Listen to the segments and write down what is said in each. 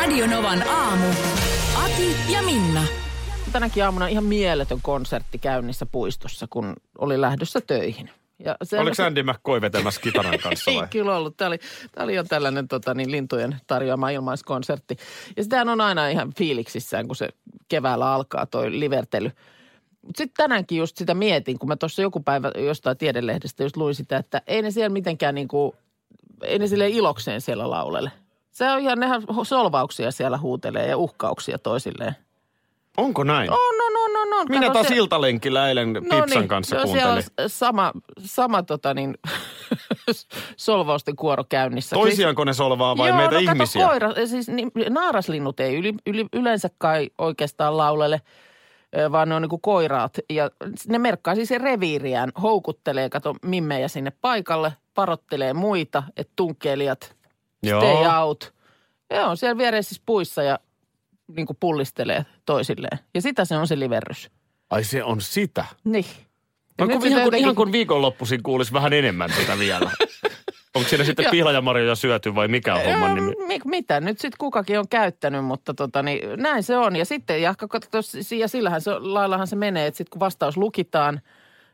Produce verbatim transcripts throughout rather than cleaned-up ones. Radio Novan aamu. Ati ja Minna. Tänäkin aamuna ihan mieletön konsertti käynnissä puistossa, kun oli lähdössä töihin. Ja se oliko se... Andy McCoy vetämässä kitaran kanssa vai? Ei kyllä ollut. Tämä oli, tämä oli jo tällainen tota, niin, lintujen tarjoama ilmaiskonsertti. Ja sitähän on aina ihan fiiliksissään, kun se keväällä alkaa toi livertely. Mutta sitten tänäänkin just sitä mietin, kun mä tuossa joku päivä jostain tiedelehdestä just luin sitä, että ei ne siellä mitenkään niin kuin, ei ne silleen ilokseen siellä laulele. Se on ihan, nehän solvauksia siellä huutelee ja uhkauksia toisilleen. Onko näin? On, on, on, on. on. Minä taas se... iltalenkillä eilen no Pipsan niin, kanssa no, kuuntelin. Sama, sama tota niin, solvausten kuoro käynnissä. Toisiaanko ne solvaa vai joo, meitä no, ihmisiä? Joo, no kato koira, siis niin, naaraslinnut ei yli, yli, yleensä kai oikeastaan laulele, vaan ne on niin kuin koiraat. Ja ne merkkaa siis reviiriään, houkuttelee, kato mimmejä sinne paikalle, parottelee muita, että tunkkeilijat, stay out. Joo, siellä viereisissä puissa ja... niin kuin pullistelee toisilleen. Ja sitä se on se liverrys. Ai se on sitä? Niin. No, kun, ihan, jotenkin... ihan kun viikonloppuisin kuulisi vähän enemmän tätä vielä. Onko siinä sitten pihlajamarjoja syöty vai mikä on homman nimi? M- mitä? Nyt sitten kukakin on käyttänyt, mutta tota, niin, näin se on. Ja sitten, ja, ja sillähän se, laillahan se menee, että sitten kun vastaus lukitaan,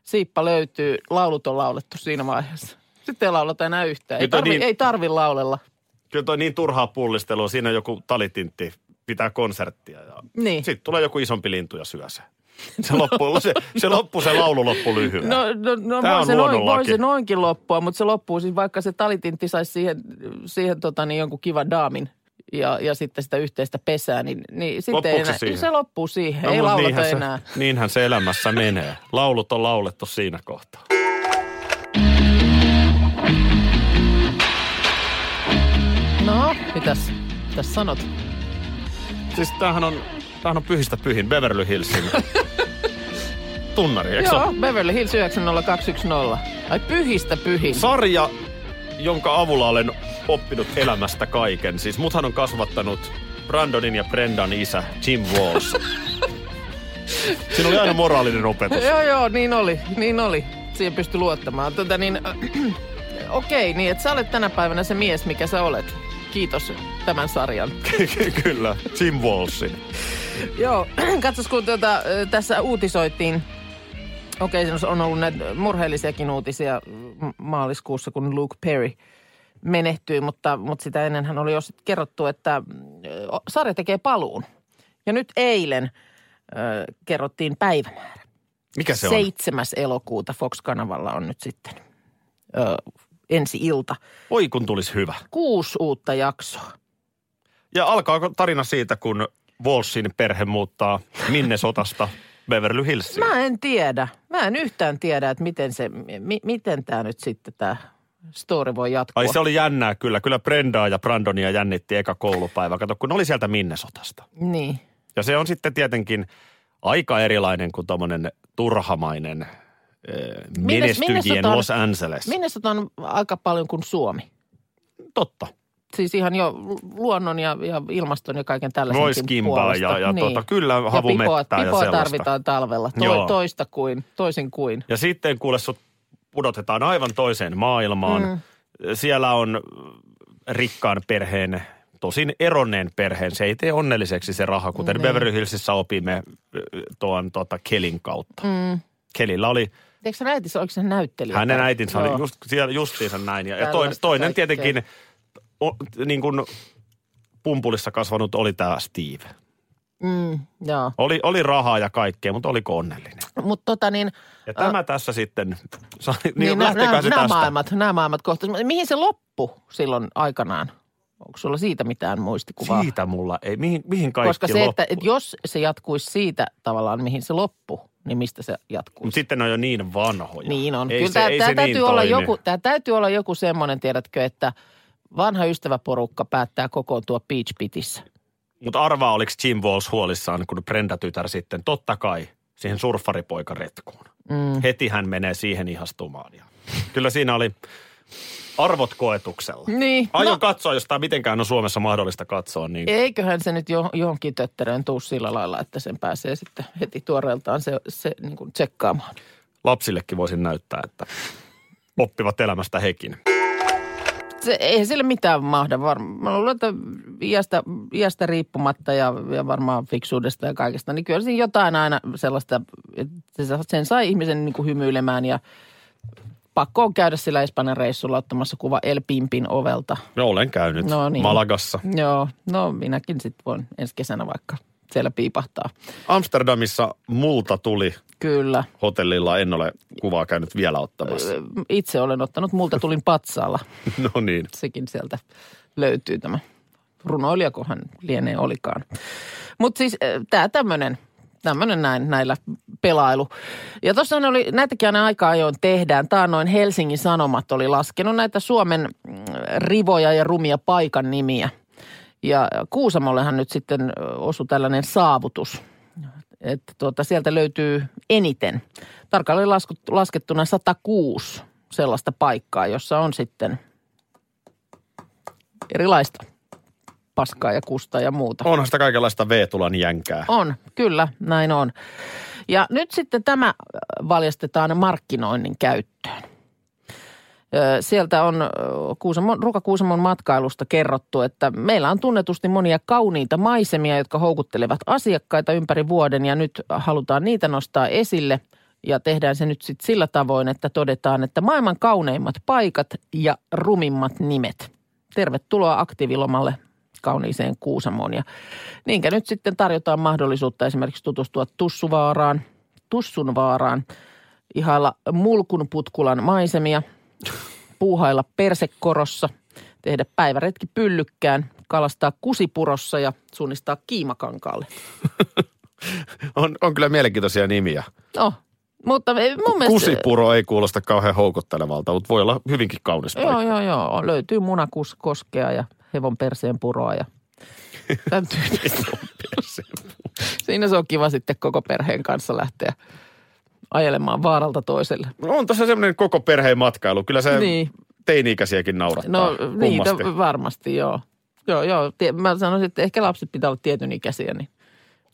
siippa löytyy, laulut on laulettu siinä vaiheessa. Sitten ei laulata enää yhtään. Ei tarvi, niin... ei tarvi laulella. Kyllä toi niin turhaa pullistelua. Siinä joku talitintti pitää konserttia ja niin. Sitten tulee joku isompi lintu ja syö se. Se loppuu, se, se, loppu, se laulu loppuu lyhyen. No, no, no tämä on luonnonlaki. Voi se noinkin loppua, mutta se loppuu siis vaikka se talitintti saisi siihen, siihen tota, niin jonkun kivan daamin ja, ja sitten sitä yhteistä pesää, niin, niin sitten enää, se, se loppuu siihen, no, ei laulata niinhän enää. Se, niinhän se elämässä menee. Laulut on laulettu siinä kohtaa. No, mitäs, mitäs sanot? Siis tämähän on, tämähän on pyhistä pyhin Beverly Hillsin tunnari, eikö? Joo, Beverly Hills yhdeksän nolla kaksi yksi nolla. Ai pyhistä pyhin. Sarja, jonka avulla olen oppinut elämästä kaiken. Siis muthan on kasvattanut Brandonin ja Brendan isä Jim Walsh. Siinä oli aina moraalinen opetus. joo, joo, niin oli, niin oli. Siihen pystyi luottamaan. Tota niin, okei, niin että sä olet tänä päivänä se mies, mikä sä olet. Kiitos tämän sarjan. Kyllä, Jim Walshin. Joo, katsos kun tuota, tässä uutisoitiin. Okei, okay, on ollut näitä murheellisiakin uutisia maaliskuussa, kun Luke Perry menehtyi, mutta, mutta sitä ennenhän oli jo kerrottu, että sarja tekee paluun. Ja nyt eilen äh, kerrottiin päivämäärä. Mikä se on? seitsemäs elokuuta Fox-kanavalla on nyt sitten... Äh, ensi ilta. Oi kun tulisi hyvä. Kuusi uutta jaksoa. Ja alkaako tarina siitä, kun Walshin perhe muuttaa Minnesotasta Beverly Hillsiin? Mä en tiedä. Mä en yhtään tiedä, että miten se, mi, miten tää nyt sitten tää story voi jatkua. Ai se oli jännää kyllä. Kyllä Brendaa ja Brandonia jännitti eka koulupäivä. Kato, kun oli sieltä Minnesotasta. Niin. Ja se on sitten tietenkin aika erilainen kuin tommonen turhamainen... menestyjien Los Angeles. Minnesota on aika paljon kuin Suomi. Totta. Siis ihan jo luonnon ja, ja ilmaston ja kaiken tällaisenkin puolesta. Ja, ja niin. Tuota, kyllä havumettää ja, pipoa, ja pipoa sellaista. Tarvitaan talvella, to, toista kuin, toisin kuin. Ja sitten kuule, sut pudotetaan aivan toiseen maailmaan. Mm. Siellä on rikkaan perheen, tosin eronneen perheen. Se ei tee onnelliseksi se raha, kuten niin. Beverly Hillsissä opimme tuon tuota, Kelin kautta. Mm. Kelillä oli... Eikö hän äitinsä, oliko se näyttelijä? Hänen äitinsä oli just, justiinsa näin. Ja toinen, toinen tietenkin, o, niin kuin pumpulissa kasvanut, oli tämä Steve. Mm, joo. Oli, oli rahaa ja kaikkea, mutta oliko onnellinen? Mut tota niin... Ja äh, tämä tässä sitten, niin, niin lähteekö se tästä? Maailmat, nämä maailmat kohta. Mihin se loppui silloin aikanaan? Onko sulla siitä mitään muistikuvaa? Siitä mulla ei. Mihin, mihin kaikki loppui? Koska se, loppui? Että et jos se jatkuisi siitä tavallaan, mihin se loppui, niin mistä se jatkuu? Mutta sitten ne on jo niin vanhoja. Niin on. Ei kyllä se, tämä, tämä, se tämä, se täytyy niin olla joku, tämä täytyy olla joku semmoinen, tiedätkö, että vanha ystäväporukka päättää kokoontua Peach Pitissä. Mutta arvaa, oliko Jim Walsh huolissaan, kun Brenda-tytär sitten totta kai siihen surffaripoikaretkuun. Mm. Heti hän menee siihen ihastumaan. Ja kyllä siinä oli arvot koetuksella. Niin. Aion no. katsoa, jos tämä mitenkään on Suomessa mahdollista katsoa. Niin... Eiköhän se nyt johonkin töttereen tuu sillä lailla, että sen pääsee sitten heti tuoreeltaan se, se niin kuin tsekkaamaan. Lapsillekin voisin näyttää, että oppivat elämästä hekin. Se, eihän sille mitään mahda varmaan. Mä luulen, että iästä, iästä riippumatta ja, ja varmaan fiksuudesta ja kaikesta, niin kyllä siinä jotain aina sellaista, että sen sai ihmisen niin kuin hymyilemään ja pakko on käydä sillä Espanjan reissulla ottamassa kuva El Pimpin ovelta. No olen käynyt no, niin. Malagassa. Joo, no minäkin sitten voin ensi kesänä vaikka siellä piipahtaa. Amsterdamissa multa tuli. Kyllä. Hotellilla en ole kuvaa käynyt vielä ottamassa. Itse olen ottanut, multa tulin patsaalla. No niin. Sekin sieltä löytyy tämä. Runoilijakohan lienee olikaan. Mutta siis tämä tämmöinen, tämmöinen näin, näillä pelailu. Ja tuossahan oli, näitäkin aina aika ajoin tehdään. Taannoin Helsingin Sanomat oli laskenut näitä Suomen rivoja ja rumia paikan nimiä. Ja Kuusamollehan nyt sitten osui tällainen saavutus. Että tuota, sieltä löytyy eniten. Tarkalleen laskettuna sata kuusi sellaista paikkaa, jossa on sitten erilaista paskaa ja kusta ja muuta. Onhan sitä kaikenlaista veetulan jänkää. On, kyllä, näin on. Ja nyt sitten tämä valjastetaan markkinoinnin käyttöön. Sieltä on Kuusamon, Ruka Kuusamon matkailusta kerrottu, että meillä on tunnetusti monia kauniita maisemia, jotka houkuttelevat asiakkaita ympäri vuoden ja nyt halutaan niitä nostaa esille ja tehdään se nyt sitten sillä tavoin, että todetaan, että maailman kauneimmat paikat ja rumimmat nimet. Tervetuloa aktiivilomalle kauniiseen Kuusamoon ja niinkä nyt sitten tarjotaan mahdollisuutta esimerkiksi tutustua Tussuvaaraan, Tussunvaaraan, ihailla Mulkunputkulan maisemia – puuhailla Persekorossa, tehdä päiväretki Pyllykkään, kalastaa Kusipurossa ja suunnistaa Kiimakankaalle. On, on kyllä mielenkiintoisia nimiä. No, mutta mun mielestä... Kusipuro ei kuulosta kauhean houkuttelevalta, mutta voi olla hyvinkin kaunis paikka. Joo, joo, joo. Löytyy Munakoskea ja Hevon Perseen Puroa ja tämän tyyppistä. Siinä se on kiva sitten koko perheen kanssa lähteä ajelemaan vaaralta toiselle. No on tässä semmoinen koko perheen matkailu. Kyllä se niin. Teini-ikäisiäkin naurattaa. No niitä varmasti, joo. Joo, joo. Mä sanoisin, että ehkä lapset pitää olla tietyn ikäisiä. Niin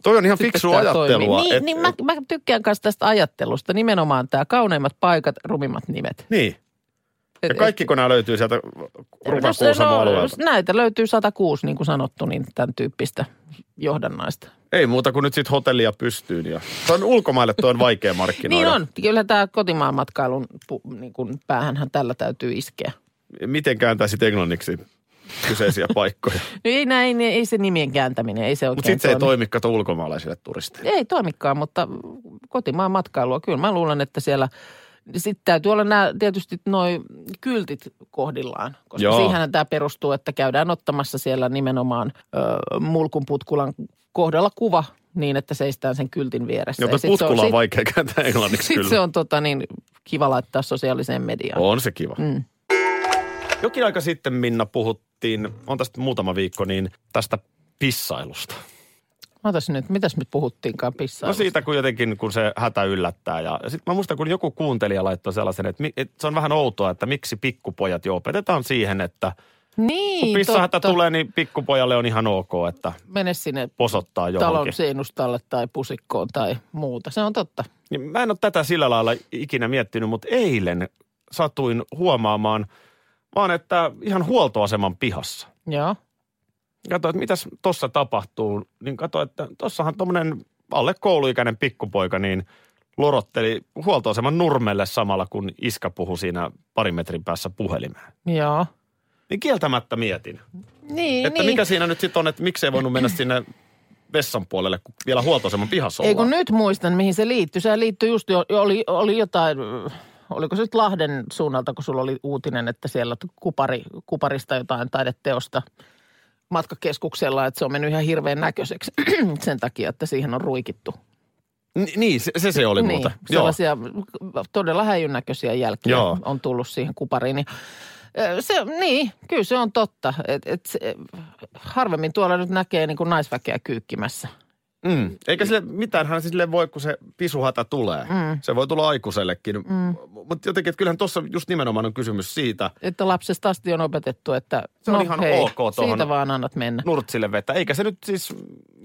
toi on ihan fiksua ajattelua. Niin, et... niin mä, mä tykkään myös tästä ajattelusta. Nimenomaan tämä kauneimmat paikat, rumimmat nimet. Niin. Ja kaikkiko nämä löytyy sieltä Ruka-Kuusamo-alueelta? No, näitä löytyy sata kuusi, niin kuin sanottu, niin tämän tyyppistä johdannaista. Ei muuta kuin nyt sitten hotellia pystyyn. Ja... Tuo on ulkomaille, tuo on vaikea markkinoida. Niin on. Kyllä tämä kotimaan matkailun niin kuin päähänhän tällä täytyy iskeä. Miten kääntäisit englanniksi kyseisiä paikkoja? No ei, näin, ei se nimien kääntäminen, ei se oikein. Mutta sitten se ei toimi kato ulkomaalaisille turisteille. Ei toimikaan, mutta kotimaan matkailua kyllä. Mä luulen, että siellä... Sitten täytyy olla nämä tietysti noi kyltit kohdillaan, koska joo. Siihenhän tämä perustuu, että käydään ottamassa siellä nimenomaan ö, Mulkunputkulan kohdalla kuva niin, että seistään sen kyltin vieressä. Joten Putkula on sit, vaikea kääntää englanniksi sit kyllä. Sitten se on tota, niin, kiva laittaa sosiaaliseen mediaan. On se kiva. Mm. Jokin aika sitten, Minna, puhuttiin, on tästä muutama viikko, niin tästä pissailusta. Otas nyt, mitäs me puhuttiinkaan pissailusta? No siitä, kun jotenkin, kun se hätä yllättää. Ja sitten mä muistan, kun joku kuuntelija laittoi sellaisen, että, mi, että se on vähän outoa, että miksi pikkupojat jo opetetaan siihen, että niin, kun pissahätä totta. Tulee, niin pikkupojalle on ihan ok, että mene sinne posottaa johonkin. Talon seinustalle tai pusikkoon tai muuta, se on totta. Niin, mä en ole tätä sillä lailla ikinä miettinyt, mutta eilen satuin huomaamaan, vaan että ihan huoltoaseman pihassa. Joo. Kato, että mitäs tuossa tapahtuu, niin kato, että tuossahan tuommoinen alle kouluikäinen pikkupoika niin lorotteli huoltoaseman nurmelle samalla, kun iskä puhui siinä parin metrin päässä puhelimeen. Joo. Niin kieltämättä mietin. Niin, Että niin. mikä siinä nyt sitten on, että miksei voinut mennä sinne vessan puolelle, kun vielä huoltoaseman pihassa ollaan. Ei kun nyt muistan, mihin se liittyy. Se liittyy just, oli, oli jotain... Oliko se nyt Lahden suunnalta, kun sulla oli uutinen, että siellä kupari, kuparista jotain taideteosta matkakeskuksella, että se on mennyt ihan hirveän näköiseksi sen takia, että siihen on ruikittu. Ni, niin, se se, se oli niin, muuta. Sellaisia todella häijynnäköisiä jälkiä Joo. on tullut siihen kupariin. Se, niin, kyllä se on totta. Et, et, harvemmin tuolla nyt näkee niin kuin naisväkeä kyykkimässä. Mm. Eikä sille mitäänhän sille voi, kun se pisuhätä tulee. Mm. Se voi tulla aikuisellekin. Mm. Mutta jotenkin, että kyllähän tuossa just nimenomaan on kysymys siitä. Että lapsesta asti on opetettu, että se on no ihan hei, ok siitä vaan annat mennä. Nurtsille vettä. Eikä se nyt siis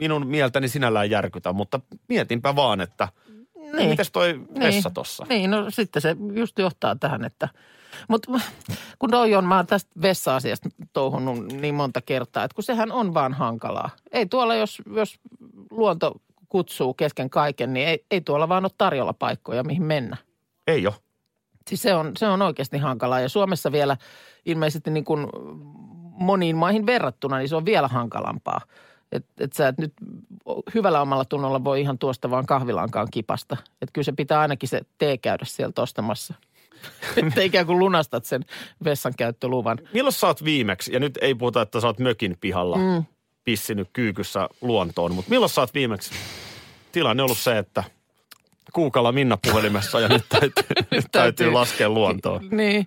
minun mieltäni sinällään järkytä, mutta mietinpä vaan, että niin. Mitäs toi vessa niin. Tossa? Niin, no sitten se just johtaa tähän, että... Mutta kun toi on, mä oon tästä vessa-asiasta touhunut niin monta kertaa, että kun sehän on vaan hankalaa. Ei tuolla, jos, jos luonto kutsuu kesken kaiken, niin ei, ei tuolla vaan ole tarjolla paikkoja, mihin mennä. Ei ole. Siis se on, se on oikeasti hankalaa ja Suomessa vielä ilmeisesti niin kuin moniin maihin verrattuna, niin se on vielä hankalampaa. Että et sä et nyt hyvällä omalla tunnolla voi ihan tuosta vaan kahvilaankaan kipasta. Että kyllä se pitää ainakin se tee käydä sieltä ostamassa. Että ikään kuin lunastat sen vessankäyttöluvan. Milloin sä oot viimeksi, ja nyt ei puhuta, että sä oot mökin pihalla mm. pissinyt kyykyssä luontoon, mutta milloin sä oot viimeksi tilanne ollut se, että kuukalla Minna puhelimessa ja nyt täytyy, nyt täytyy laskea luontoon? Niin.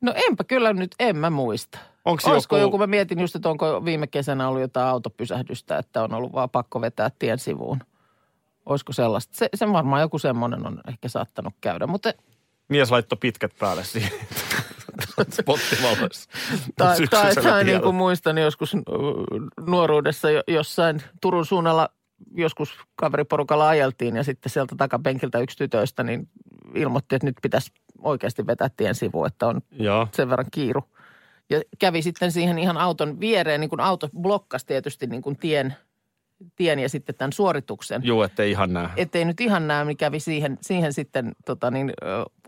No enpä kyllä nyt, en mä muista. Onko joku... joku, mä mietin just, että onko viime kesänä ollut jotain autopysähdystä, että on ollut vaan pakko vetää tien sivuun. Olisiko sellaista? Se, sen varmaan joku semmoinen on ehkä saattanut käydä, mutta... Mies laittoi pitkät päälle siihen spottivaloissa. tai tai, tai niin kuin muistan joskus nuoruudessa jossain Turun suunnalla joskus kaveriporukalla ajeltiin ja sitten sieltä takapenkiltä yksi tytöistä niin ilmoitti, että nyt pitäisi oikeasti vetää tien sivuun, että on Jaa. sen verran kiiru. Ja kävi sitten siihen ihan auton viereen, niin kuin auto blokkasi tietysti niin kuin tien... tien ja sitten tämän suorituksen. Joo, ettei ihan näe. Ettei nyt ihan näe, niin kävi siihen, siihen sitten tota niin,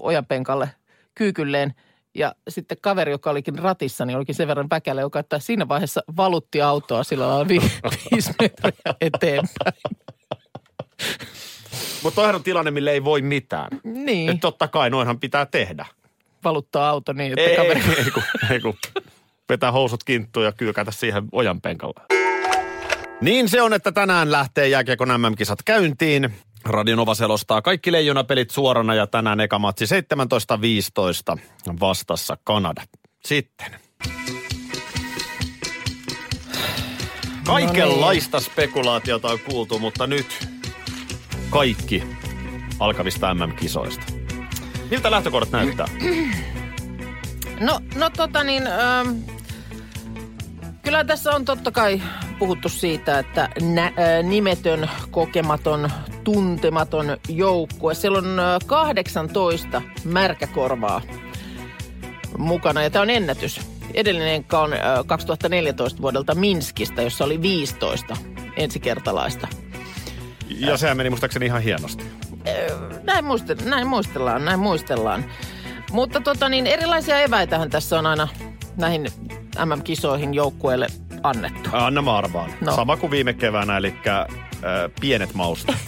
ojanpenkalle kyykylleen. Ja sitten kaveri, joka olikin ratissa, niin olikin sen verran väkällä, joka että siinä vaiheessa valutti autoa sillä lailla vi- viisi metriä eteenpäin. Mutta toihan on tilanne, mille ei voi mitään. Niin. Että totta kai noinhan pitää tehdä. Valuttaa auto niin, että ei, kaveri... Ei, ei, kun, ei kun vetää housut kinttuun ja kyykätä siihen ojanpenkalle. Niin se on, että tänään lähtee jääkiekon äm äm-kisat käyntiin. Radio Nova selostaa kaikki leijonapelit suorana ja tänään eka matsi seitsemäntoista viisitoista vastassa Kanada. Sitten. Kaikenlaista spekulaatiota on kuultu, mutta nyt kaikki alkavista äm äm-kisoista. Miltä lähtökohdat näyttää? No, no tota niin... Ähm, kyllä tässä on totta kai... Puhuttu siitä, että nä- nimetön, kokematon, tuntematon joukkue. Siellä on kahdeksantoista märkäkorvaa mukana ja tämä on ennätys. Edellinenkä on kaksituhattaneljätoista vuodelta Minskistä, jossa oli viisitoista ensikertalaista. Ja sehän meni muistaakseni ihan hienosti. Näin, muiste- näin muistellaan, näin muistellaan. Mutta tota niin, erilaisia eväitähän tässä on aina näihin äm äm-kisoihin joukkueelle annettu. Anna mä arvaan. No. Sama kuin viime keväänä, eli äh, pienet mausteet.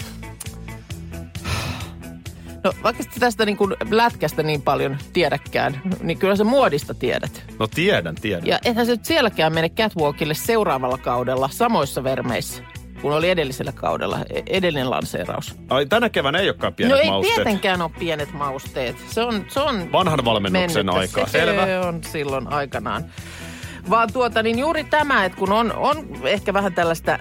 No vaikka tästä niin kuin lätkästä niin paljon tiedäkään, niin kyllä se muodista tiedät. No tiedän, tiedän. Ja ethän se nyt sielläkään mene catwalkille seuraavalla kaudella samoissa vermeissä, kun oli edellisellä kaudella, edellinen lanseeraus. Ai tänä keväänä ei olekaan pienet mausteet. No ei mausteet. Tietenkään ole pienet mausteet. Se on, se on vanhan valmennuksen aikaa, selvä. Se on silloin aikanaan. Vaan tuota, niin juuri tämä, että kun on, on ehkä vähän tällaista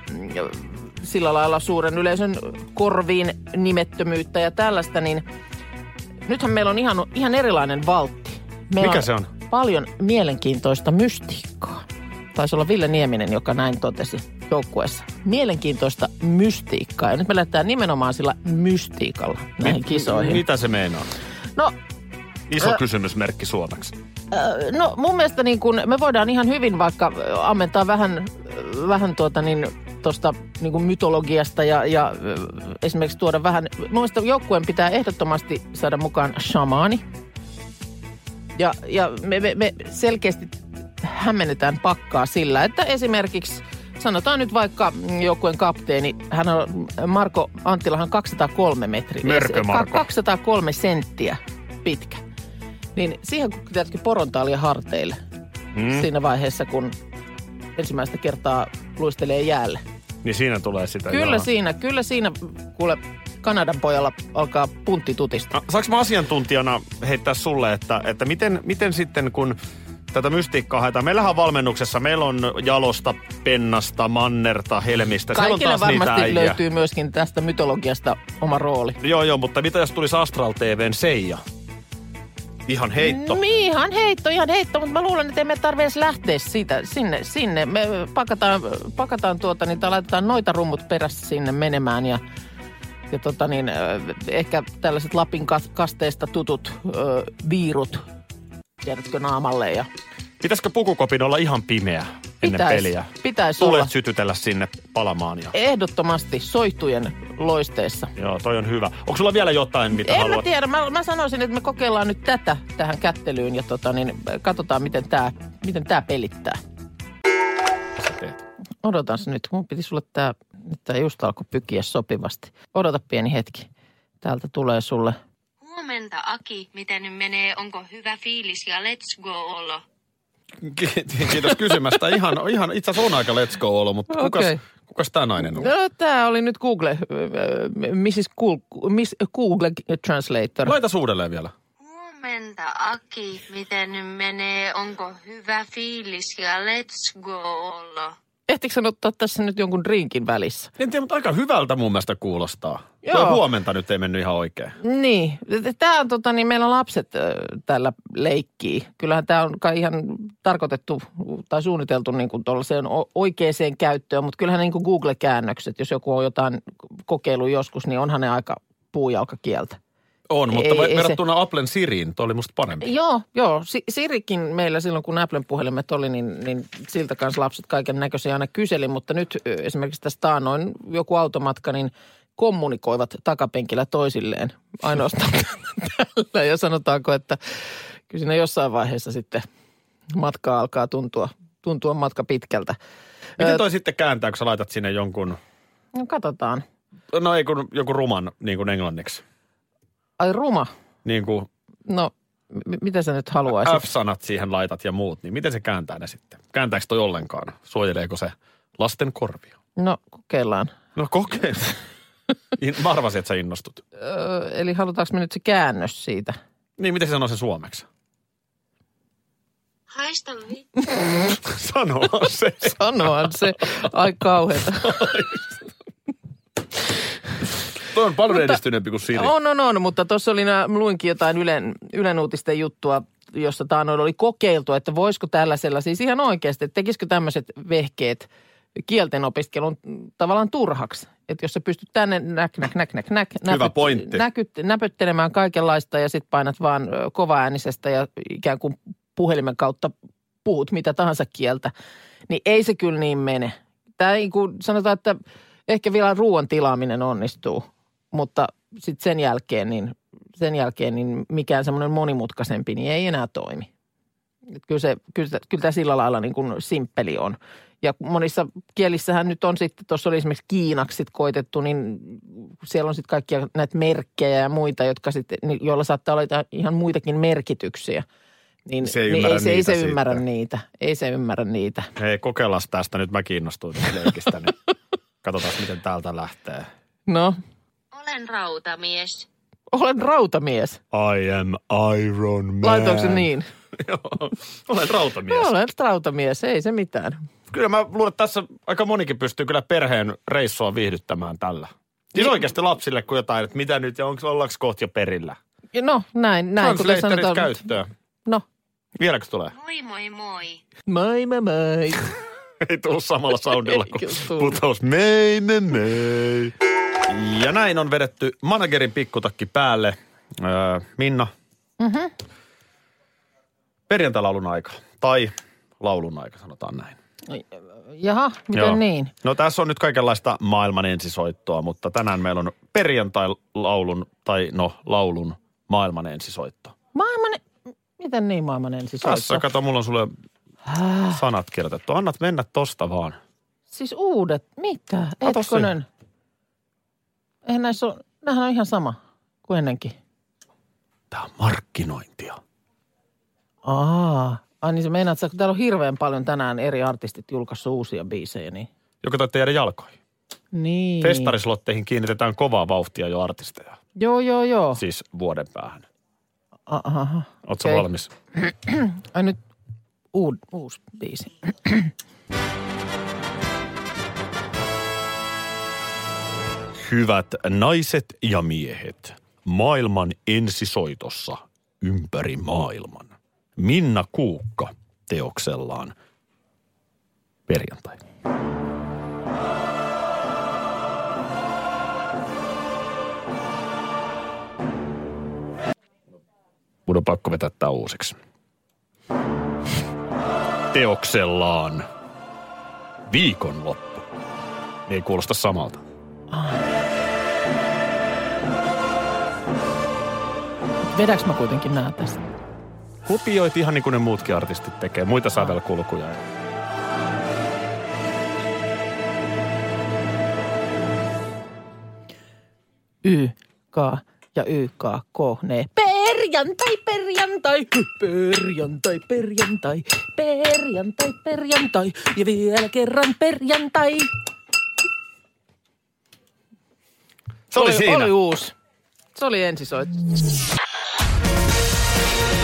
sillä lailla suuren yleisön korviin nimettömyyttä ja tällaista, niin nythän meillä on ihan, ihan erilainen valtti. Meillä Mikä on se on? Paljon mielenkiintoista mystiikkaa. Taisi olla Ville Nieminen, joka näin totesi joukkueessa. Mielenkiintoista mystiikkaa. Ja nyt me lähdetään nimenomaan sillä mystiikalla näihin Mit, kisoihin. Mitä se meinaa? No... Iso äh, kysymysmerkki suomeksi. No mun mielestä niin kun me voidaan ihan hyvin vaikka ammentaa vähän, vähän tuota niin tuosta niin kun mytologiasta ja, ja esimerkiksi tuoda vähän, noista joukkueen pitää ehdottomasti saada mukaan shamaani. Ja, ja me, me, me selkeästi hämmennetään pakkaa sillä, että esimerkiksi sanotaan nyt vaikka joukkueen kapteeni, hän on Marko Anttilahan kaksisataakolme metriä. Mörkö Marko. kaksisataakolme senttiä pitkä. Niin siihen, kun teetkö porontaalia harteille mm. siinä vaiheessa, kun ensimmäistä kertaa luistelee jäälle. Niin siinä tulee sitä. Kyllä jaa. siinä, kyllä siinä kuule Kanadan pojalla alkaa puntti tutista. Saanko mä asiantuntijana heittää sulle, että, että miten, miten sitten kun tätä mystiikkaa haetaan? Meillähän on valmennuksessa, meillä on Jalosta, Pennasta, Mannerta, Helmistä. Kaikille varmasti löytyy myöskin tästä mytologiasta oma rooli. Joo, joo, mutta mitä jos tulisi Astral T V:n Seija? Ihan heitto. Ihan heitto, ihan heitto, mutta mä luulen, että emme tarvitse edes lähteä siitä sinne. sinne. Me pakataan, pakataan tuota, niin laitetaan noita rummut perässä sinne menemään ja, ja tota niin, ehkä tällaiset Lapin kasteista tutut ö, viirut, tiedätkö, naamalle. Ja... Pitäisikö pukukopin olla ihan pimeä ennen pitäis, peliä? Pitäisi olla. Tulet sytytellä sinne palamaan. Ja... Ehdottomasti soihtujen loisteessa. Joo, toi on hyvä. Onko sulla vielä jotain, mitä en haluat? En mä tiedä. Mä, mä sanoisin, että me kokeillaan nyt tätä tähän kättelyyn ja tota, niin katsotaan, miten tää, miten tää pelittää. Odotans nyt. Mun piti sulle tää, nyt tää just alkoi pykiä sopivasti. Odota pieni hetki. Täältä tulee sulle. Huomenta, Aki. Miten nyt menee? Onko hyvä fiilis ja let's go olo? Kiitos kysymästä. Ihan, ihan itse asiassa on aika let's go olo, mutta okay. kukas, kukas tämä nainen on? No, tämä oli nyt Google, missus Google, miss Google Translator. Laita uudelleen vielä. Huomenta, Aki. Miten nyt menee? Onko hyvä fiilis ja let's go olo? Ehtiikö ottaa tässä nyt jonkun drinkin välissä? En tiedä, mutta aika hyvältä mun mielestä kuulostaa. Joo. Tuo huomenta nyt ei mennyt ihan oikein. Niin. Tää on tota niin, meillä lapset äh, täällä leikkii. Kyllähän tää on kai ihan tarkoitettu tai suunniteltu niin kuin tuollaiseen oikeaan käyttöön, mutta kyllähän niin kuin Google-käännökset, jos joku on jotain kokeillut joskus, niin onhan ne aika puujalkakieltä. On, mutta ei, verrattuna ei se... Applen Siriin, toi oli musta parempi. Joo, joo. Sirikin meillä silloin, kun Applen puhelimet oli, niin, niin siltä kanssa lapset kaiken näköisiä aina kyseli. Mutta nyt esimerkiksi tässä taannoin joku automatka, niin kommunikoivat takapenkillä toisilleen ainoastaan tällä. Ja sanotaanko, että kyllä siinä jossain vaiheessa sitten matkaa alkaa tuntua, tuntua matka pitkältä. Miten toi Ö... sitten kääntää, kun sä laitat sinne jonkun? No katsotaan. No ei kun joku ruman, niin kuin englanniksi. Ai ruma. Niin kuin. No, m- mitä sä nyt haluaisit? F-sanat siihen laitat ja muut, niin miten se kääntää ne sitten? Kääntääkö toi ollenkaan? Suojeleeko se lasten korvia? No, kokeillaan. No kokeillaan. Mä arvasin, että sä innostut. Öö, eli halutaanko me nyt se käännös siitä? Niin, miten se sanoo se suomeksi? Haista vittu. Sanoa se. Sanoa se. Ai kauheeta. Toi on paljon edistyneempi kuin Siri. On, on, on, mutta tuossa oli, mä luinkin jotain Ylen, Ylen uutisten juttua, jossa taanoin oli kokeiltu, että voisiko tällaisella, siis ihan oikeasti, että tekisikö tämmöiset vehkeet kielten opiskelun tavallaan turhaksi. Että jos sä pystyt tänne näk, näk, näk, näk, näk, hyvä pointti. Näkyt, näpyttelemään kaikenlaista ja sit painat vaan kovaäänisestä ja ikään kuin puhelimen kautta puhut mitä tahansa kieltä, niin ei se kyllä niin mene. Tää niin kuin sanotaan, että ehkä vielä ruoan tilaaminen onnistuu. Mutta sitten sen jälkeen, niin, sen jälkeen niin mikään semmoinen monimutkaisempi niin ei enää toimi. Kyllä, se, kyllä, kyllä tämä sillä lailla niin kuin simppeli on. Ja monissa kielissähän nyt on sitten, tuossa oli esimerkiksi kiinaksi sit koitettu, niin siellä on sitten kaikkia näitä merkkejä ja muita, jotka sitten, joilla saattaa olla ihan muitakin merkityksiä. Niin, se ei niin ymmärrä, ei, se, niitä, ei se ymmärrä niitä. Ei se ymmärrä niitä. Hei, kokeillaan tästä. Nyt mä kiinnostuin leikistä. Niin katsotaan, miten täältä lähtee. No. Olen rautamies. Olen rautamies. I am Iron Man. Laitoinko se niin? Joo, olen rautamies. Olen rautamies, ei se mitään. Kyllä mä luulen, että tässä aika monikin pystyy kyllä perheen reissua viihdyttämään tällä. Siis niin. Oikeasti lapsille kuin jotain, että mitä nyt ja onko ollaanko kohta jo perillä? No näin, näin. Translatorit käyttöön. No. Vieläkö tulee? Moi moi moi. Moi moi moi. Ei tullut samalla soundilla kuin putosi. Mei mei mei. Ja näin on vedetty managerin pikkutakki päälle. Öö, Minna, mm-hmm. perjantai-laulun aika tai laulun aika, sanotaan näin. Jaha, miten Joo. niin? No tässä on nyt kaikenlaista maailman ensisoittoa, mutta tänään meillä on perjantai-laulun tai no laulun maailman ensisoitto. Maailman, miten niin maailman ensisoitto? Tässä, kato, mulla on sulle sanat kirjoitettu. Annat mennä tosta vaan. Siis uudet, mitä? Etkonen? Eihän näissä ole, nämähän on ihan sama kuin ennenkin. Tämä on markkinointia. Aa, ai niin se meinaat, kun täällä on hirveän paljon tänään eri artistit julkaissut uusia biisejä, niin... Joka taitaa jäädä jalkoihin. Niin. Festarislotteihin kiinnitetään kovaa vauhtia jo artisteja. Joo, joo, joo. Siis vuoden päähän. Aha. Ootko okay. valmis? Ai nyt uud, uusi biisi. Hyvät naiset ja miehet, maailman ensisoitossa ympäri maailman. Minna Kuukka teoksellaan Perjantai. Mun on pakko vetää tää uusiksi. Teoksellaan Viikonloppu. Ei kuulosta samalta. Vedäks mä kuitenkin nää tästä? Kopioit ihan niin kuin ne muutkin artistit tekee. Muita sävelkulkuja. Y, K ja Y, K, K, ne. Perjantai, perjantai, perjantai, perjantai, perjantai, perjantai ja vielä kerran perjantai. Se oli, oli siinä. Oli uusi. Se oli ensisoitto.